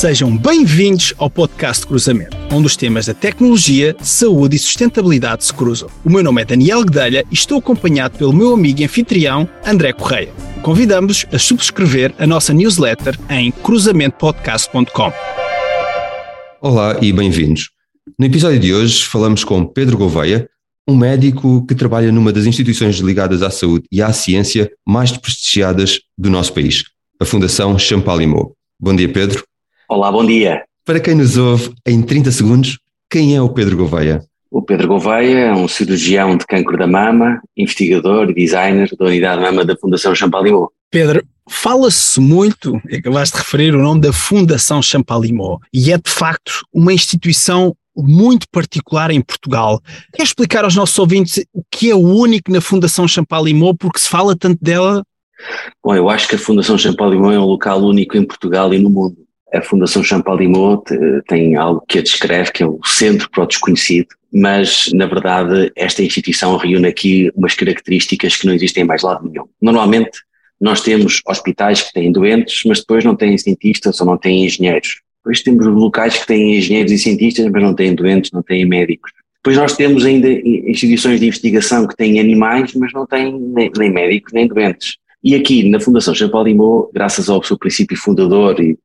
Sejam bem-vindos ao podcast Cruzamento, onde os temas da tecnologia, saúde e sustentabilidade se cruzam. O meu nome é Daniel Guedelha e estou acompanhado pelo meu amigo e anfitrião, André Correia. Convidamos-vos a subscrever a nossa newsletter em cruzamentopodcast.com. Olá e bem-vindos. No episódio de hoje falamos com Pedro Gouveia, um médico que trabalha numa das instituições ligadas à saúde e à ciência mais prestigiadas do nosso país, a Fundação Champalimaud. Bom dia, Pedro. Olá, bom dia. Para quem nos ouve, em 30 segundos, quem é o Pedro Gouveia? O Pedro Gouveia é um cirurgião de cancro da mama, investigador e designer da unidade mama da Fundação Champalimaud. Pedro, fala-se muito, acabaste de referir o nome da Fundação Champalimaud, e é de facto uma instituição muito particular em Portugal. Quer explicar aos nossos ouvintes o que é o único na Fundação Champalimaud, porque se fala tanto dela? Bom, eu acho que a Fundação Champalimaud é um local único em Portugal e no mundo. A Fundação Champalimaud tem algo que a descreve, que é o centro para o desconhecido, mas, na verdade, esta instituição reúne aqui umas características que não existem em mais lado nenhum. Normalmente, nós temos hospitais que têm doentes, mas depois não têm cientistas ou não têm engenheiros. Depois temos locais que têm engenheiros e cientistas, mas não têm doentes, não têm médicos. Depois nós temos ainda instituições de investigação que têm animais, mas não têm nem médicos nem doentes. E aqui na Fundação Champalimaud, graças ao seu princípio fundador e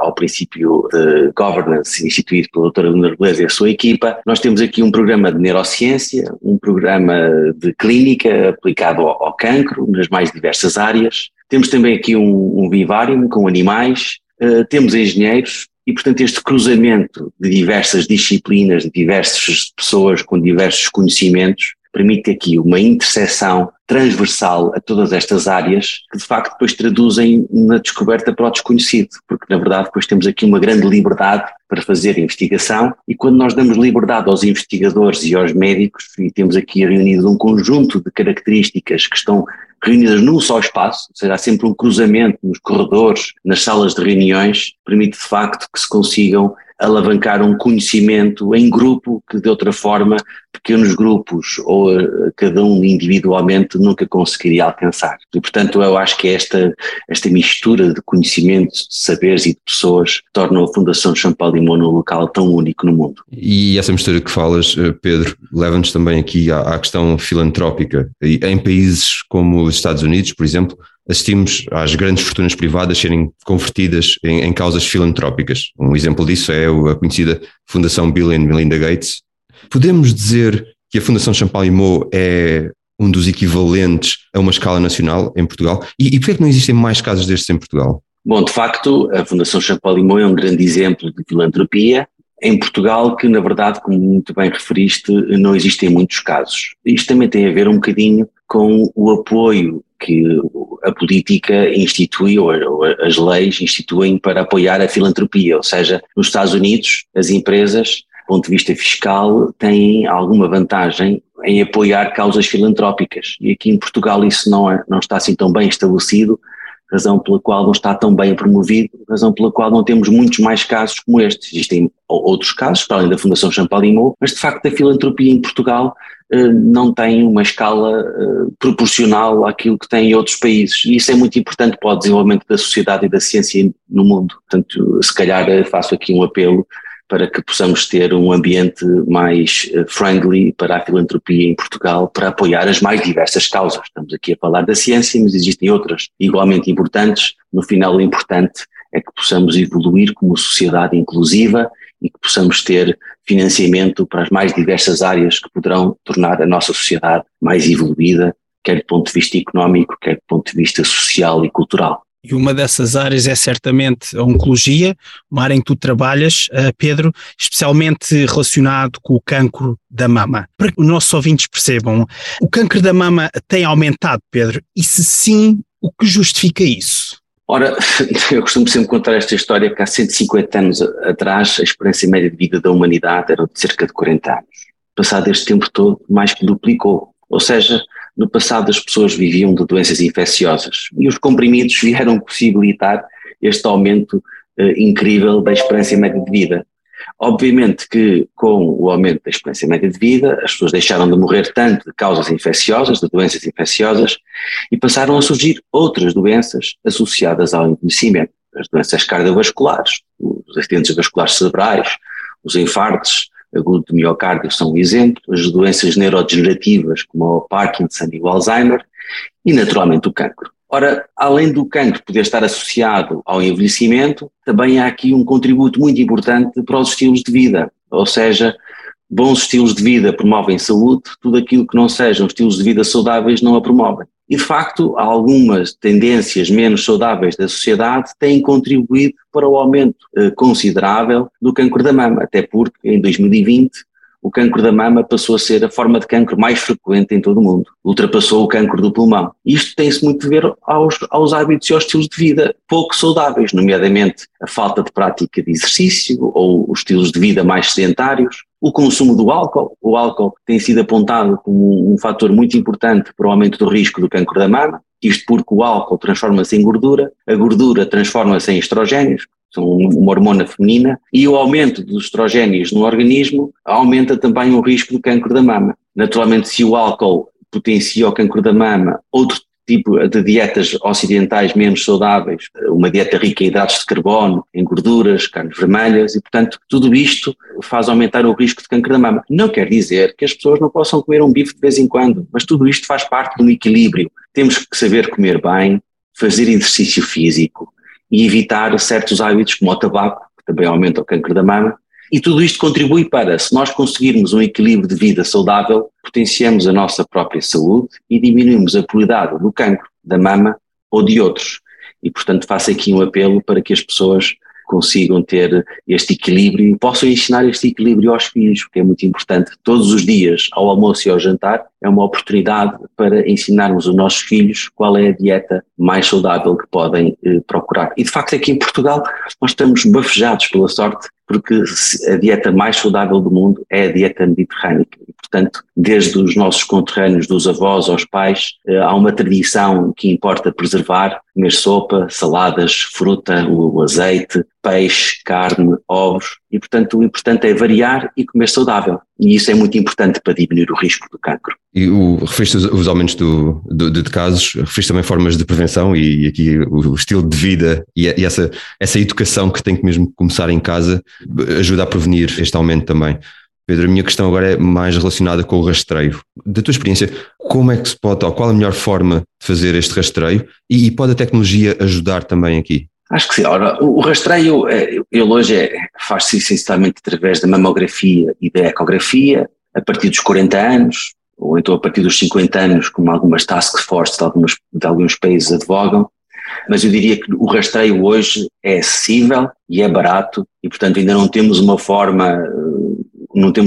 ao princípio de governance instituído pela doutora Luna Rebelo e a sua equipa, nós temos aqui um programa de neurociência, um programa de clínica aplicado ao cancro nas mais diversas áreas. Temos também aqui um vivário com animais, temos engenheiros e, portanto, este cruzamento de diversas disciplinas, de diversas pessoas com diversos conhecimentos, permite aqui uma interseção transversal a todas estas áreas que de facto depois traduzem na descoberta para o desconhecido, porque na verdade depois temos aqui uma grande liberdade para fazer investigação e quando nós damos liberdade aos investigadores e aos médicos e temos aqui reunido um conjunto de características que estão reunidas num só espaço, ou seja, há sempre um cruzamento nos corredores, nas salas de reuniões, permite de facto que se consigam alavancar um conhecimento em grupo que de outra forma pequenos grupos ou cada um individualmente nunca conseguiria alcançar. E portanto eu acho que esta mistura de conhecimentos, de saberes e de pessoas torna a Fundação Champalimaud um local tão único no mundo. E essa mistura que falas, Pedro, leva-nos também aqui à questão filantrópica. Em países como os Estados Unidos, por exemplo, assistimos às grandes fortunas privadas serem convertidas em causas filantrópicas. Um exemplo disso é a conhecida Fundação Bill and Melinda Gates. Podemos dizer que a Fundação Champalimaud é um dos equivalentes a uma escala nacional em Portugal? E porquê é que não existem mais casos destes em Portugal? Bom, de facto, a Fundação Champalimaud é um grande exemplo de filantropia em Portugal que, na verdade, como muito bem referiste, não existem muitos casos. Isto também tem a ver um bocadinho com o apoio que a política institui, ou as leis instituem para apoiar a filantropia, ou seja, nos Estados Unidos as empresas, do ponto de vista fiscal, têm alguma vantagem em apoiar causas filantrópicas e aqui em Portugal isso não está assim tão bem estabelecido, razão pela qual não está tão bem promovido, razão pela qual não temos muitos mais casos como este. Existem outros casos, para além da Fundação Champalimaud, mas de facto a filantropia em Portugal não tem uma escala proporcional àquilo que tem em outros países e isso é muito importante para o desenvolvimento da sociedade e da ciência no mundo. Portanto, se calhar faço aqui um apelo para que possamos ter um ambiente mais friendly para a filantropia em Portugal, para apoiar as mais diversas causas. Estamos aqui a falar da ciência, mas existem outras igualmente importantes. No final, o importante é que possamos evoluir como sociedade inclusiva e que possamos ter financiamento para as mais diversas áreas que poderão tornar a nossa sociedade mais evoluída, quer do ponto de vista económico, quer do ponto de vista social e cultural. E uma dessas áreas é certamente a oncologia, uma área em que tu trabalhas, Pedro, especialmente relacionado com o cancro da mama. Para que os nossos ouvintes percebam, o cancro da mama tem aumentado, Pedro, e se sim, o que justifica isso? Ora, eu costumo sempre contar esta história que há 150 anos atrás a esperança média de vida da humanidade era de cerca de 40 anos. Passado este tempo todo, mais que duplicou, ou seja, no passado as pessoas viviam de doenças infecciosas e os comprimidos vieram possibilitar este aumento incrível da esperança média de vida. Obviamente que com o aumento da esperança média de vida as pessoas deixaram de morrer tanto de causas infecciosas, de doenças infecciosas e passaram a surgir outras doenças associadas ao envelhecimento. as doenças cardiovasculares, os acidentes vasculares cerebrais, os infartos agudos de miocárdio são um exemplo, as doenças neurodegenerativas como o Parkinson e o Alzheimer e naturalmente o cancro. Ora, além do cancro poder estar associado ao envelhecimento, também há aqui um contributo muito importante para os estilos de vida, ou seja, bons estilos de vida promovem saúde, tudo aquilo que não sejam estilos de vida saudáveis não a promovem. E de facto, algumas tendências menos saudáveis da sociedade têm contribuído para o aumento considerável do cancro da mama, até porque em 2020 o cancro da mama passou a ser a forma de cancro mais frequente em todo o mundo, ultrapassou o cancro do pulmão. Isto tem-se muito a ver aos hábitos e aos estilos de vida pouco saudáveis, nomeadamente a falta de prática de exercício ou os estilos de vida mais sedentários. O consumo do álcool, o álcool tem sido apontado como um fator muito importante para o aumento do risco do cancro da mama, isto porque o álcool transforma-se em gordura, a gordura transforma-se em estrogénios, são uma hormona feminina, e o aumento dos estrogénios no organismo aumenta também o risco do cancro da mama. Naturalmente, se o álcool potencia o cancro da mama, outro tipo de dietas ocidentais menos saudáveis, uma dieta rica em hidratos de carbono, em gorduras, carnes vermelhas e, portanto, tudo isto faz aumentar o risco de cancro da mama. Não quer dizer que as pessoas não possam comer um bife de vez em quando, mas tudo isto faz parte de um equilíbrio. Temos que saber comer bem, fazer exercício físico e evitar certos hábitos como o tabaco, que também aumenta o cancro da mama. E tudo isto contribui para, se nós conseguirmos um equilíbrio de vida saudável, potenciamos a nossa própria saúde e diminuímos a probabilidade do cancro, da mama ou de outros. E, portanto, faço aqui um apelo para que as pessoas consigam ter este equilíbrio e possam ensinar este equilíbrio aos filhos, porque é muito importante. Todos os dias, ao almoço e ao jantar, é uma oportunidade para ensinarmos os nossos filhos qual é a dieta mais saudável que podem procurar. E de facto aqui em Portugal nós estamos bafejados pela sorte, porque a dieta mais saudável do mundo é a dieta mediterrânica. E, portanto, desde os nossos conterrâneos, dos avós aos pais, há uma tradição que importa preservar, comer sopa, saladas, fruta, o azeite, peixe, carne, ovos, e portanto o importante é variar e comer saudável, e isso é muito importante para diminuir o risco do cancro. E referiste os aumentos de casos, referiste também formas de prevenção e aqui o estilo de vida e essa educação que tem que mesmo começar em casa ajuda a prevenir este aumento também. Pedro, a minha questão agora é mais relacionada com o rastreio. Da tua experiência, como é que se pode, ou qual a melhor forma de fazer este rastreio e pode a tecnologia ajudar também aqui? Acho que sim. Ora, o rastreio, ele hoje faz-se essencialmente através da mamografia e da ecografia, a partir dos 40 anos, ou então a partir dos 50 anos, como algumas task forces de alguns países advogam, mas eu diria que o rastreio hoje é acessível e é barato e, portanto, ainda não temos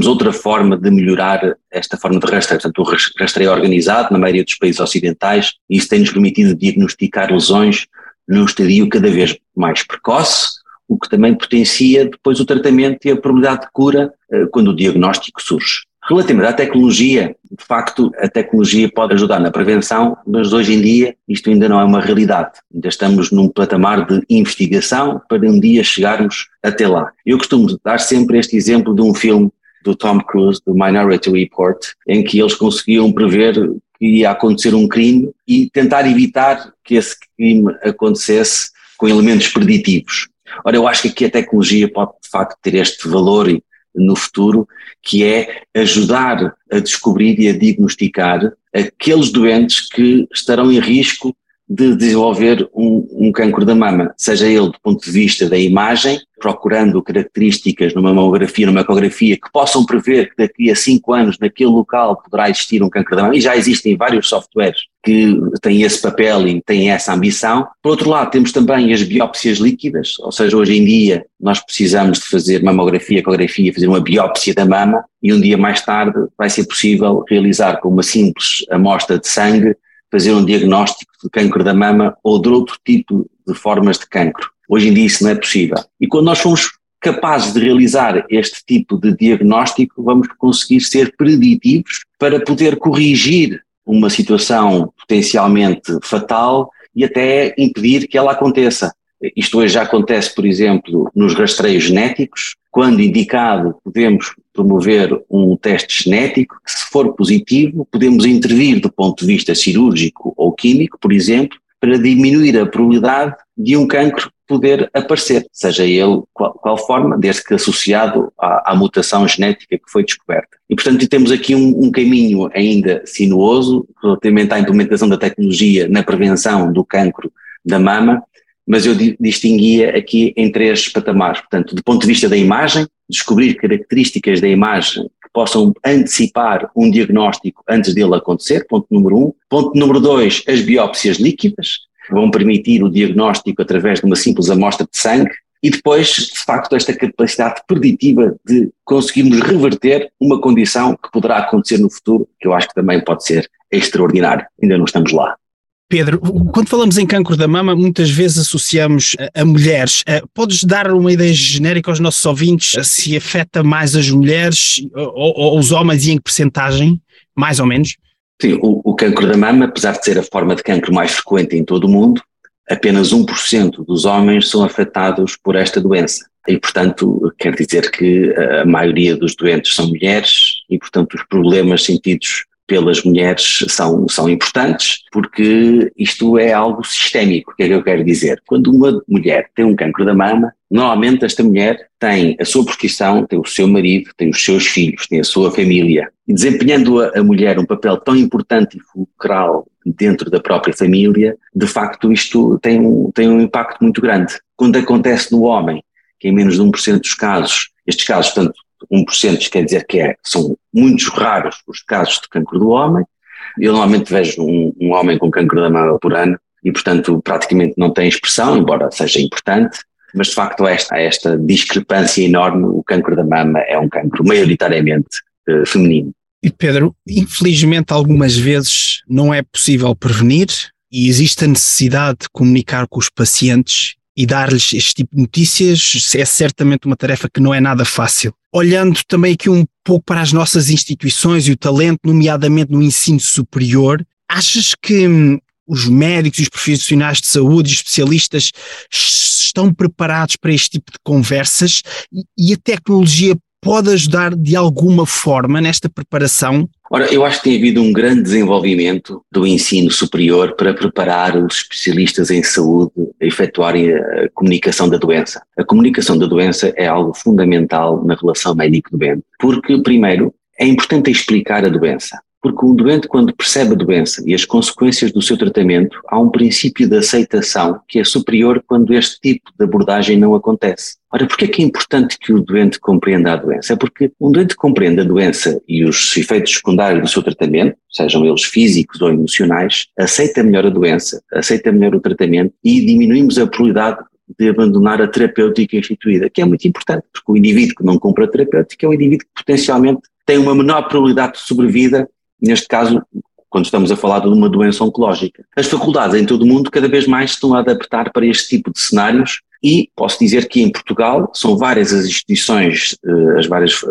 outra forma de melhorar esta forma de rastreio. Portanto, o rastreio é organizado na maioria dos países ocidentais e isso tem-nos permitido diagnosticar lesões num estadio cada vez mais precoce, o que também potencia depois o tratamento e a probabilidade de cura quando o diagnóstico surge. Relativamente à tecnologia, de facto a tecnologia pode ajudar na prevenção, mas hoje em dia isto ainda não é uma realidade, ainda estamos num patamar de investigação para um dia chegarmos até lá. Eu costumo dar sempre este exemplo de um filme do Tom Cruise, do Minority Report, em que eles conseguiam prever ia acontecer um crime e tentar evitar que esse crime acontecesse com elementos preditivos. Ora, eu acho que aqui a tecnologia pode de facto ter este valor no futuro, que é ajudar a descobrir e a diagnosticar aqueles doentes que estarão em risco de desenvolver um cancro da mama, seja ele do ponto de vista da imagem, procurando características numa mamografia, numa ecografia, que possam prever que daqui a 5 anos naquele local poderá existir um cancro da mama, e já existem vários softwares que têm esse papel e têm essa ambição. Por outro lado, temos também as biópsias líquidas, ou seja, hoje em dia nós precisamos de fazer mamografia, ecografia, fazer uma biópsia da mama, e um dia mais tarde vai ser possível realizar com uma simples amostra de sangue fazer um diagnóstico de cancro da mama ou de outro tipo de formas de cancro. Hoje em dia isso não é possível. E quando nós formos capazes de realizar este tipo de diagnóstico, vamos conseguir ser preditivos para poder corrigir uma situação potencialmente fatal e até impedir que ela aconteça. Isto hoje já acontece, por exemplo, nos rastreios genéticos. Quando indicado, podemos promover um teste genético que, se for positivo, podemos intervir do ponto de vista cirúrgico ou químico, por exemplo, para diminuir a probabilidade de um cancro poder aparecer, seja ele qual forma, desde que associado à mutação genética que foi descoberta. E, portanto, temos aqui um caminho ainda sinuoso relativamente à implementação da tecnologia na prevenção do cancro da mama, mas eu distinguia aqui em três patamares. Portanto, do ponto de vista da imagem, descobrir características da imagem que possam antecipar um diagnóstico antes dele acontecer, ponto número 1. Ponto número 2, as biópsias líquidas, que vão permitir o diagnóstico através de uma simples amostra de sangue. E depois, de facto, esta capacidade preditiva de conseguirmos reverter uma condição que poderá acontecer no futuro, que eu acho que também pode ser extraordinário. Ainda não estamos lá. Pedro, quando falamos em cancro da mama, muitas vezes associamos a mulheres. Podes dar uma ideia genérica aos nossos ouvintes se afeta mais as mulheres ou os homens e em que percentagem, mais ou menos? Sim, o cancro da mama, apesar de ser a forma de cancro mais frequente em todo o mundo, apenas 1% dos homens são afetados por esta doença. E, portanto, quer dizer que a maioria dos doentes são mulheres e, portanto, os problemas sentidos pelas mulheres são importantes, porque isto é algo sistémico. O que é que eu quero dizer? Quando uma mulher tem um cancro da mama, normalmente esta mulher tem a sua profissão, tem o seu marido, tem os seus filhos, tem a sua família. E desempenhando a mulher um papel tão importante e fulcral dentro da própria família, de facto isto tem um impacto muito grande. Quando acontece no homem, que em menos de 1% dos casos, estes casos, portanto, 1% quer dizer que são muitos raros os casos de cancro do homem. Eu normalmente vejo um homem com cancro da mama por ano e, portanto, praticamente não tem expressão, embora seja importante, mas de facto há esta discrepância enorme. O cancro da mama é um cancro maioritariamente feminino. E Pedro, infelizmente algumas vezes não é possível prevenir e existe a necessidade de comunicar com os pacientes e dar-lhes este tipo de notícias é certamente uma tarefa que não é nada fácil. Olhando também aqui um pouco para as nossas instituições e o talento, nomeadamente no ensino superior, achas que os médicos e os profissionais de saúde e especialistas estão preparados para este tipo de conversas e a tecnologia pode ajudar de alguma forma nesta preparação? Ora, eu acho que tem havido um grande desenvolvimento do ensino superior para preparar os especialistas em saúde a efetuarem a comunicação da doença. A comunicação da doença é algo fundamental na relação médico-doente, porque, primeiro, é importante explicar a doença. Porque o doente, quando percebe a doença e as consequências do seu tratamento, há um princípio de aceitação que é superior quando este tipo de abordagem não acontece. Ora, porquê é que é importante que o doente compreenda a doença? É porque um doente compreende a doença e os efeitos secundários do seu tratamento, sejam eles físicos ou emocionais, aceita melhor a doença, aceita melhor o tratamento e diminuímos a probabilidade de abandonar a terapêutica instituída, que é muito importante, porque o indivíduo que não compra a terapêutica é um indivíduo que potencialmente tem uma menor probabilidade de sobrevida, neste caso, quando estamos a falar de uma doença oncológica. As faculdades em todo o mundo cada vez mais estão a adaptar para este tipo de cenários e posso dizer que em Portugal são várias as instituições,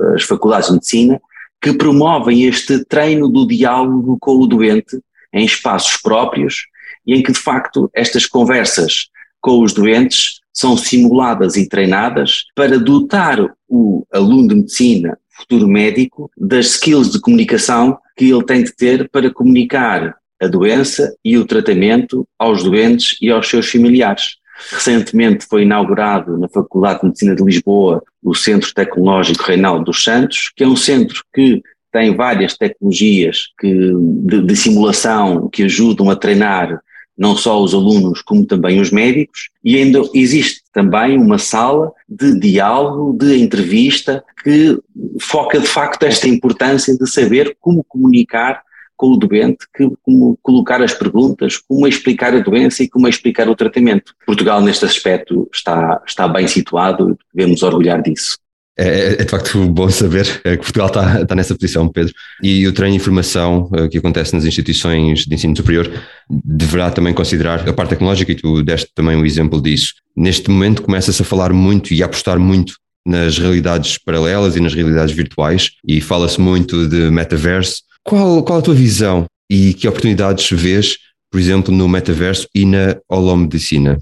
as faculdades de medicina, que promovem este treino do diálogo com o doente em espaços próprios e em que de facto estas conversas com os doentes são simuladas e treinadas para dotar o aluno de medicina, futuro médico, das skills de comunicação que ele tem de ter para comunicar a doença e o tratamento aos doentes e aos seus familiares. Recentemente foi inaugurado na Faculdade de Medicina de Lisboa o Centro Tecnológico Reinaldo dos Santos, que é um centro que tem várias tecnologias de simulação que ajudam a treinar não só os alunos como também os médicos, e ainda existe também uma sala de diálogo, de entrevista, que foca de facto esta importância de saber como comunicar com o doente, como colocar as perguntas, como explicar a doença e como explicar o tratamento. Portugal neste aspecto está bem situado e devemos orgulhar disso. É de facto bom saber que Portugal está nessa posição, Pedro. E o treino de informação que acontece nas instituições de ensino superior deverá também considerar a parte tecnológica, e tu deste também um exemplo disso. Neste momento começa-se a falar muito e a apostar muito nas realidades paralelas e nas realidades virtuais, e fala-se muito de metaverso. Qual a tua visão e que oportunidades vês, por exemplo, no metaverso e na holomedicina?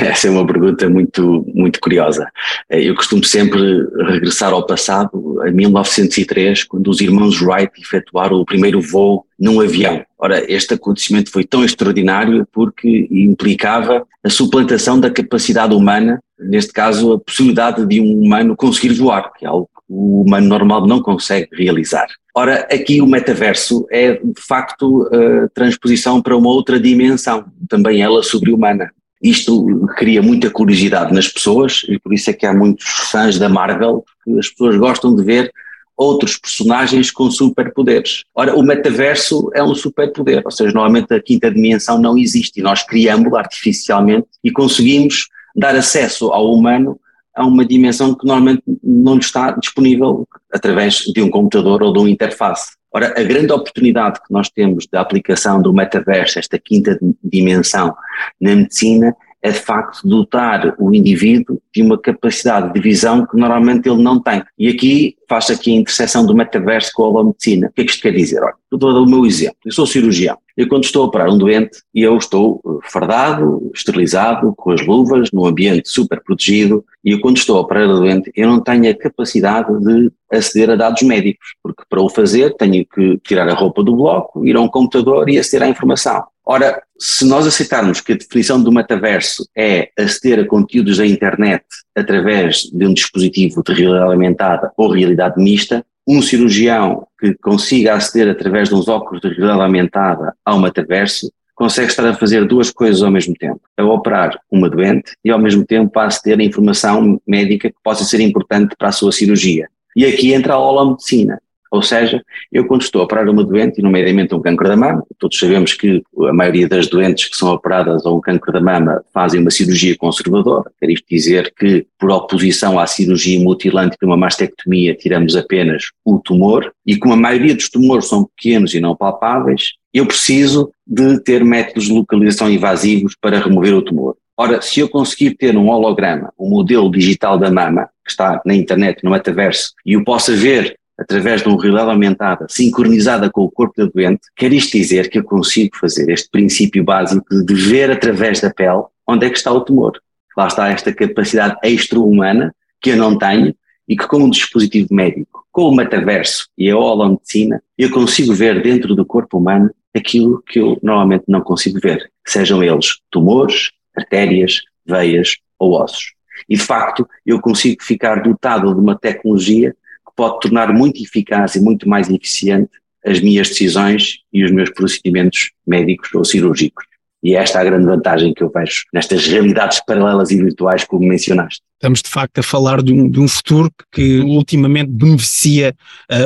Essa é uma pergunta muito curiosa. Eu costumo sempre regressar ao passado, a 1903, quando os irmãos Wright efetuaram o primeiro voo num avião. Ora, este acontecimento foi tão extraordinário porque implicava a suplantação da capacidade humana, neste caso a possibilidade de um humano conseguir voar, que é algo que o humano normal não consegue realizar. Ora, aqui o metaverso é de facto a transposição para uma outra dimensão, também ela sobre-humana. Isto cria muita curiosidade nas pessoas e por isso é que há muitos fãs da Marvel, que as pessoas gostam de ver outros personagens com superpoderes. Ora, o metaverso é um superpoder, ou seja, normalmente a quinta dimensão não existe e nós criamos-la artificialmente e conseguimos dar acesso ao humano a uma dimensão que normalmente não está disponível através de um computador ou de uma interface. Ora, a grande oportunidade que nós temos da aplicação do metaverso, esta quinta dimensão na medicina, é de facto dotar o indivíduo de uma capacidade de visão que normalmente ele não tem. E aqui faz-se aqui a interseção do metaverso com a holomedicina. O que é que isto quer dizer? Olha, eu dou o meu exemplo, eu sou cirurgião. Eu quando estou a operar um doente, eu estou fardado, esterilizado, com as luvas, num ambiente super protegido, e eu quando estou a operar o doente, eu não tenho a capacidade de aceder a dados médicos, porque para o fazer tenho que tirar a roupa do bloco, ir a um computador e aceder à informação. Ora, se nós aceitarmos que a definição do metaverso é aceder a conteúdos da internet através de um dispositivo de realidade aumentada ou realidade mista, um cirurgião que consiga aceder através de uns óculos de realidade aumentada ao metaverso consegue estar a fazer duas coisas ao mesmo tempo, a operar uma doente e ao mesmo tempo a aceder a informação médica que possa ser importante para a sua cirurgia. E aqui entra a holomedicina. Ou seja, eu quando estou a operar uma doente, e nomeadamente um cancro da mama, todos sabemos que a maioria das doentes que são operadas a um cancro da mama fazem uma cirurgia conservadora, quer isto dizer que por oposição à cirurgia mutilante de uma mastectomia tiramos apenas o tumor, e como a maioria dos tumores são pequenos e não palpáveis, eu preciso de ter métodos de localização invasivos para remover o tumor. Ora, se eu conseguir ter um holograma, um modelo digital da mama, que está na internet, no metaverso, e eu possa ver através de uma realidade aumentada, sincronizada com o corpo da doente, quer isto dizer que eu consigo fazer este princípio básico de ver através da pele onde é que está o tumor. Lá está esta capacidade extra-humana que eu não tenho e que com um dispositivo médico, com o metaverso e a holomedicina, eu consigo ver dentro do corpo humano aquilo que eu normalmente não consigo ver, sejam eles tumores, artérias, veias ou ossos. E de facto eu consigo ficar dotado de uma tecnologia pode tornar muito eficaz e muito mais eficiente as minhas decisões e os meus procedimentos médicos ou cirúrgicos. E esta é a grande vantagem que eu vejo nestas realidades paralelas e virtuais como mencionaste. Estamos de facto a falar de um futuro que ultimamente beneficia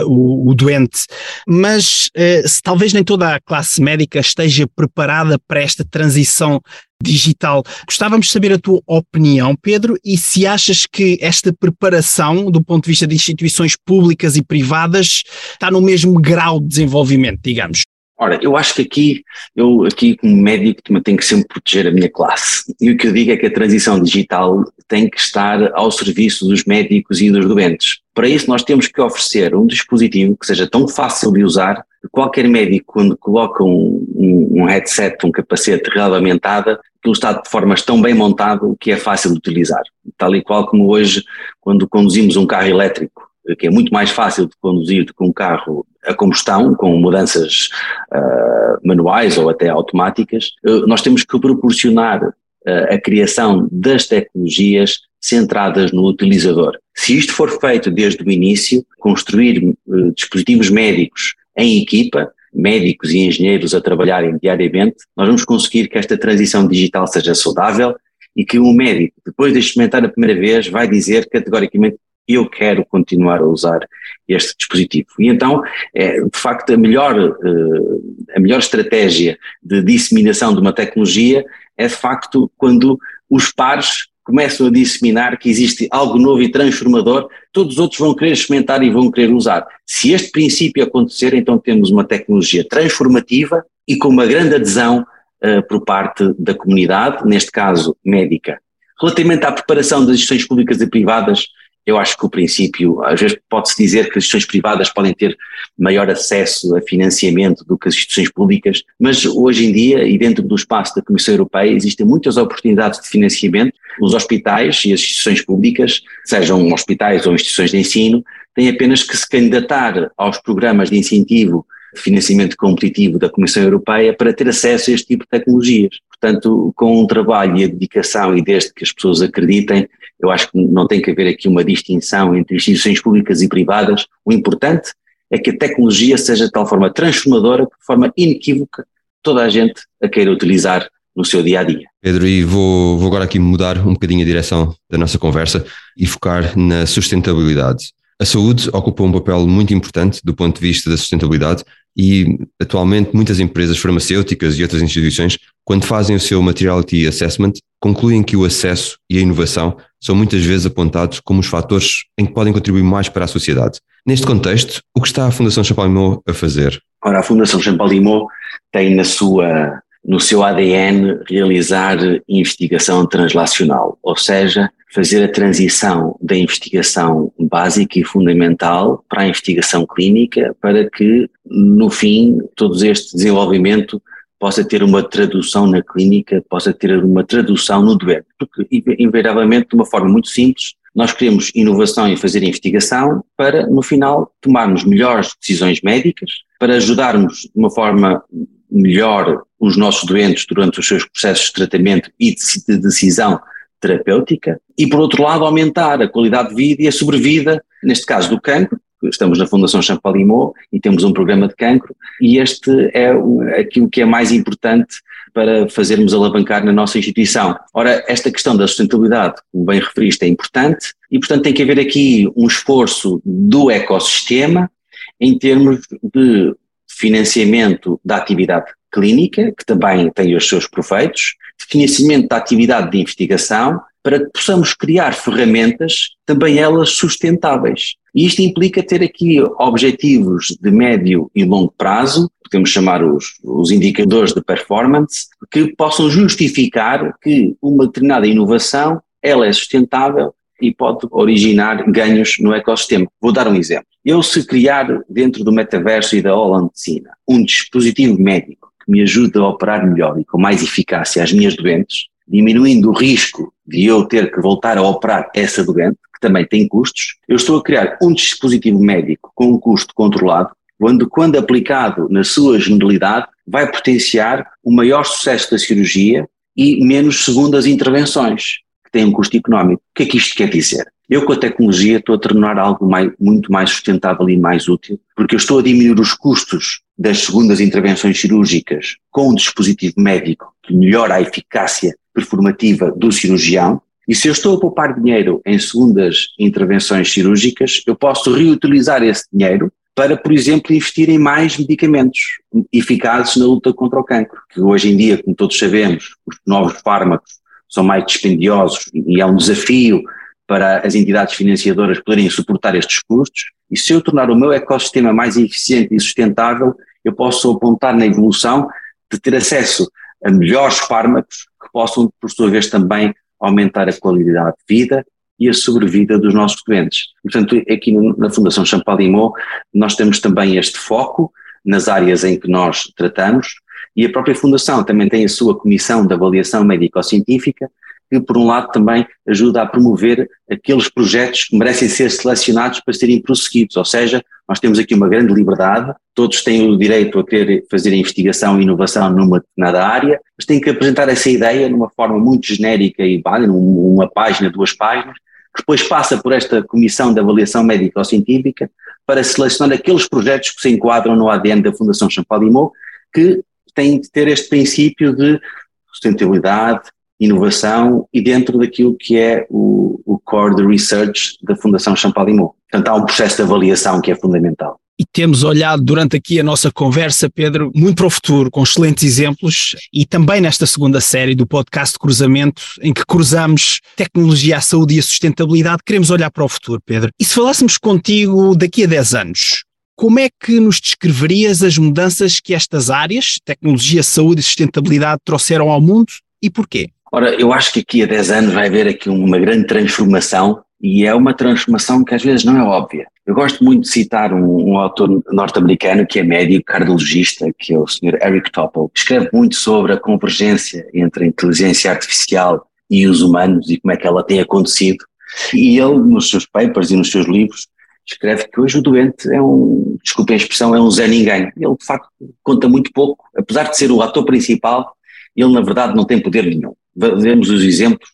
o doente, mas se talvez nem toda a classe médica esteja preparada para esta transição digital. Gostávamos de saber a tua opinião, Pedro, e se achas que esta preparação, do ponto de vista de instituições públicas e privadas, está no mesmo grau de desenvolvimento, digamos. Ora, eu acho que aqui como médico tenho que sempre proteger a minha classe, e o que eu digo é que a transição digital tem que estar ao serviço dos médicos e dos doentes. Para isso nós temos que oferecer um dispositivo que seja tão fácil de usar, que qualquer médico quando coloca um headset, um capacete de realidade aumentada, aquilo está de formas tão bem montado que é fácil de utilizar, tal e qual como hoje quando conduzimos um carro elétrico, que é muito mais fácil de conduzir do que um carro a combustão, com mudanças manuais ou até automáticas. Nós temos que proporcionar a criação das tecnologias centradas no utilizador. Se isto for feito desde o início, construir dispositivos médicos em equipa, médicos e engenheiros a trabalharem diariamente, nós vamos conseguir que esta transição digital seja saudável e que um médico, depois de experimentar a primeira vez, vai dizer categoricamente: eu quero continuar a usar este dispositivo. E então, de facto, a melhor estratégia de disseminação de uma tecnologia é, de facto, quando os pares começam a disseminar que existe algo novo e transformador, todos os outros vão querer experimentar e vão querer usar. Se este princípio acontecer, então temos uma tecnologia transformativa e com uma grande adesão por parte da comunidade, neste caso médica. Relativamente à preparação das instituições públicas e privadas, Eu acho que o princípio, às vezes pode-se dizer que as instituições privadas podem ter maior acesso a financiamento do que as instituições públicas, mas hoje em dia, e dentro do espaço da Comissão Europeia, existem muitas oportunidades de financiamento. Os hospitais e as instituições públicas, sejam hospitais ou instituições de ensino, têm apenas que se candidatar aos programas de incentivo de financiamento competitivo da Comissão Europeia para ter acesso a este tipo de tecnologias. Portanto, com o trabalho e a dedicação, e desde que as pessoas acreditem, eu acho que não tem que haver aqui uma distinção entre instituições públicas e privadas. O importante é que a tecnologia seja de tal forma transformadora, de forma inequívoca, toda a gente a queira utilizar no seu dia-a-dia. Pedro, e vou agora aqui mudar um bocadinho a direção da nossa conversa e focar na sustentabilidade. A saúde ocupa um papel muito importante do ponto de vista da sustentabilidade e, atualmente, muitas empresas farmacêuticas e outras instituições, quando fazem o seu Materiality Assessment, concluem que o acesso e a inovação são muitas vezes apontados como os fatores em que podem contribuir mais para a sociedade. Neste contexto, o que está a Fundação Champalimaud a fazer? Ora, a Fundação Champalimaud tem no seu ADN realizar investigação translacional, ou seja, fazer a transição da investigação básica e fundamental para a investigação clínica, para que, no fim, todo este desenvolvimento possa ter uma tradução na clínica, possa ter uma tradução no doente. Porque, invariavelmente, de uma forma muito simples, nós queremos inovação e fazer investigação para, no final, tomarmos melhores decisões médicas, para ajudarmos de uma forma melhor os nossos doentes durante os seus processos de tratamento e de decisão terapêutica, e por outro lado aumentar a qualidade de vida e a sobrevida, neste caso do cancro. Estamos na Fundação Champalimaud e temos um programa de cancro, e este é aquilo que é mais importante para fazermos alavancar na nossa instituição. Ora, esta questão da sustentabilidade, como bem referiste, é importante e, portanto, tem que haver aqui um esforço do ecossistema em termos de financiamento da atividade clínica, que também tem os seus proveitos, financiamento da atividade de investigação, para que possamos criar ferramentas, também elas sustentáveis. E isto implica ter aqui objetivos de médio e longo prazo, podemos chamar os indicadores de performance, que possam justificar que uma determinada inovação, ela é sustentável e pode originar ganhos no ecossistema. Vou dar um exemplo. Eu, se criar dentro do metaverso e da telemedicina um dispositivo médico que me ajude a operar melhor e com mais eficácia as minhas doentes, diminuindo o risco de eu ter que voltar a operar essa doente, que também tem custos, eu estou a criar um dispositivo médico com um custo controlado, quando aplicado na sua generalidade, vai potenciar o maior sucesso da cirurgia e menos segundas intervenções, que têm um custo económico. O que é que isto quer dizer? Eu, com a tecnologia, estou a tornar algo muito mais sustentável e mais útil, porque eu estou a diminuir os custos das segundas intervenções cirúrgicas com um dispositivo médico que melhora a eficácia performativa do cirurgião, e se eu estou a poupar dinheiro em segundas intervenções cirúrgicas, eu posso reutilizar esse dinheiro para, por exemplo, investir em mais medicamentos eficazes na luta contra o cancro, que hoje em dia, como todos sabemos, os novos fármacos são mais dispendiosos e é um desafio para as entidades financiadoras poderem suportar estes custos, e se eu tornar o meu ecossistema mais eficiente e sustentável, eu posso apontar na evolução de ter acesso a melhores fármacos que possam, por sua vez, também aumentar a qualidade de vida e a sobrevida dos nossos doentes. Portanto, aqui na Fundação Champalimaud nós temos também este foco nas áreas em que nós tratamos, e a própria Fundação também tem a sua Comissão de Avaliação Médico-Científica, que, por um lado, também ajuda a promover aqueles projetos que merecem ser selecionados para serem prosseguidos, ou seja, nós temos aqui uma grande liberdade, todos têm o direito a querer fazer investigação e inovação numa determinada área, mas têm que apresentar essa ideia numa forma muito genérica e válida, uma página, duas páginas, que depois passa por esta Comissão de Avaliação Médico-Científica para selecionar aqueles projetos que se enquadram no ADN da Fundação Champalimaud, que têm de ter este princípio de sustentabilidade, inovação, e dentro daquilo que é o core de research da Fundação Champalimaud. Portanto, há um processo de avaliação que é fundamental. E temos olhado durante aqui a nossa conversa, Pedro, muito para o futuro, com excelentes exemplos, e também nesta segunda série do podcast Cruzamento, em que cruzamos tecnologia, a saúde e a sustentabilidade, queremos olhar para o futuro, Pedro. E se falássemos contigo daqui a 10 anos, como é que nos descreverias as mudanças que estas áreas, tecnologia, saúde e sustentabilidade, trouxeram ao mundo e porquê? Ora, eu acho que aqui a 10 anos vai haver aqui uma grande transformação E é uma transformação que às vezes não é óbvia. Eu gosto muito de citar um autor norte-americano que é médico, cardiologista, que é o Sr. Eric Topol, que escreve muito sobre a convergência entre a inteligência artificial e os humanos e como é que ela tem acontecido. E ele, nos seus papers e nos seus livros, escreve que hoje o doente é um, desculpem a expressão, é um Zé Ninguém. Ele, de facto, conta muito pouco. Apesar de ser o ator principal, ele, na verdade, não tem poder nenhum. Vemos os exemplos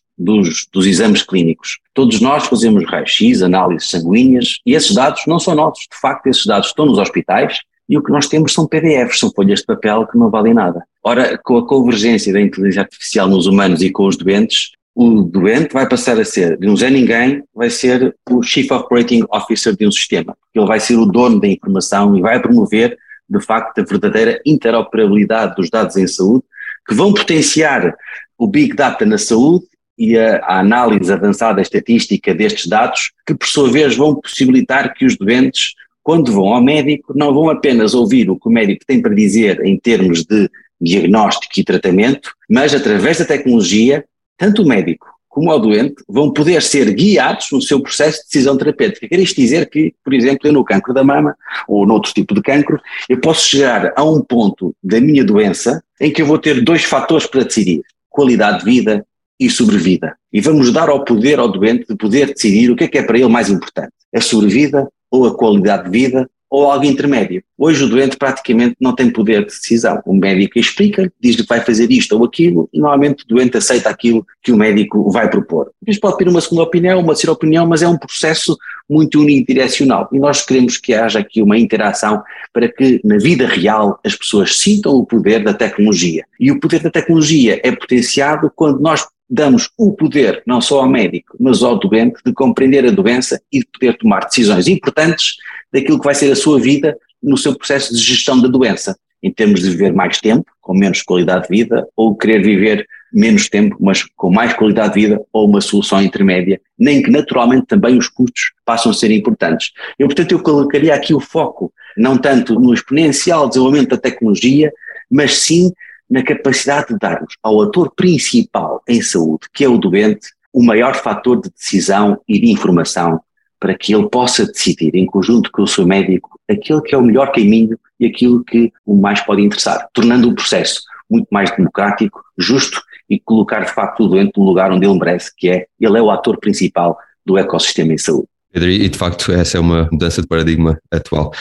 dos exames clínicos. Todos nós fazemos raio-x, análises sanguíneas, e esses dados não são nossos. De facto, esses dados estão nos hospitais e o que nós temos são PDFs, são folhas de papel que não valem nada. Ora, com a convergência da inteligência artificial nos humanos e com os doentes, o doente vai passar a ser, de um Zé Ninguém, vai ser o Chief Operating Officer de um sistema. Ele vai ser o dono da informação e vai promover, de facto, a verdadeira interoperabilidade dos dados em saúde, que vão potenciar o Big Data na saúde e a análise avançada estatística destes dados, que por sua vez vão possibilitar que os doentes, quando vão ao médico, não vão apenas ouvir o que o médico tem para dizer em termos de diagnóstico e tratamento, mas através da tecnologia, tanto o médico como o doente vão poder ser guiados no seu processo de decisão terapêutica. Quer isto dizer que, por exemplo, eu no cancro da mama, ou noutro tipo de cancro, eu posso chegar a um ponto da minha doença em que eu vou ter dois fatores para decidir: qualidade de vida e sobrevida. E vamos dar ao poder ao doente de poder decidir o que é para ele mais importante: a sobrevida ou a qualidade de vida ou algo intermédio. Hoje o doente praticamente não tem poder de decisão. O médico explica, diz-lhe que vai fazer isto ou aquilo, e normalmente o doente aceita aquilo que o médico vai propor. Mas pode ter uma segunda opinião, uma terceira opinião, mas é um processo muito unidirecional. E nós queremos que haja aqui uma interação para que, na vida real, as pessoas sintam o poder da tecnologia. E o poder da tecnologia é potenciado quando nós damos o poder, não só ao médico, mas ao doente, de compreender a doença e de poder tomar decisões importantes daquilo que vai ser a sua vida no seu processo de gestão da doença, em termos de viver mais tempo, com menos qualidade de vida, ou querer viver menos tempo, mas com mais qualidade de vida, ou uma solução intermédia, nem que naturalmente também os custos passam a ser importantes. Eu, portanto, colocaria aqui o foco, não tanto no exponencial desenvolvimento da tecnologia, mas sim na capacidade de darmos ao ator principal em saúde, que é o doente, o maior fator de decisão e de informação, para que ele possa decidir, em conjunto com o seu médico, aquilo que é o melhor caminho e aquilo que o mais pode interessar, tornando o processo muito mais democrático, justo, e colocar de facto o doente no lugar onde ele merece, que é, ele é o ator principal do ecossistema em saúde. Pedro, e de facto essa é uma mudança de paradigma atual.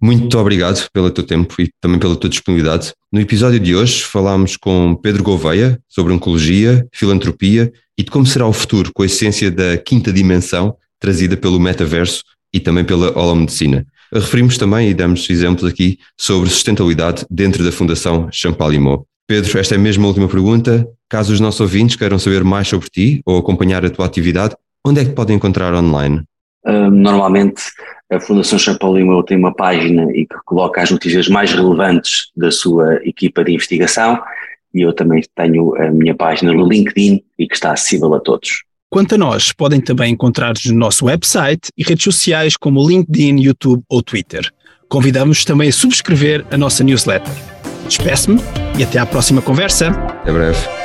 Muito obrigado pelo teu tempo e também pela tua disponibilidade. No episódio de hoje falámos com Pedro Gouveia sobre oncologia, filantropia e de como será o futuro com a essência da quinta dimensão trazida pelo metaverso e também pela holomedicina. Referimos também e damos exemplos aqui sobre sustentabilidade dentro da Fundação Champalimaud. Pedro, esta é mesmo a última pergunta. Caso os nossos ouvintes queiram saber mais sobre ti ou acompanhar a tua atividade, onde é que te podem encontrar online? Normalmente a Fundação Champalimaud tem uma página e que coloca as notícias mais relevantes da sua equipa de investigação, e eu também tenho a minha página no LinkedIn e que está acessível a todos. Quanto a nós, podem também encontrar-nos no nosso website e redes sociais como LinkedIn, YouTube ou Twitter. Convidamos-vos também a subscrever a nossa newsletter. Despeço-me e até à próxima conversa. Até breve.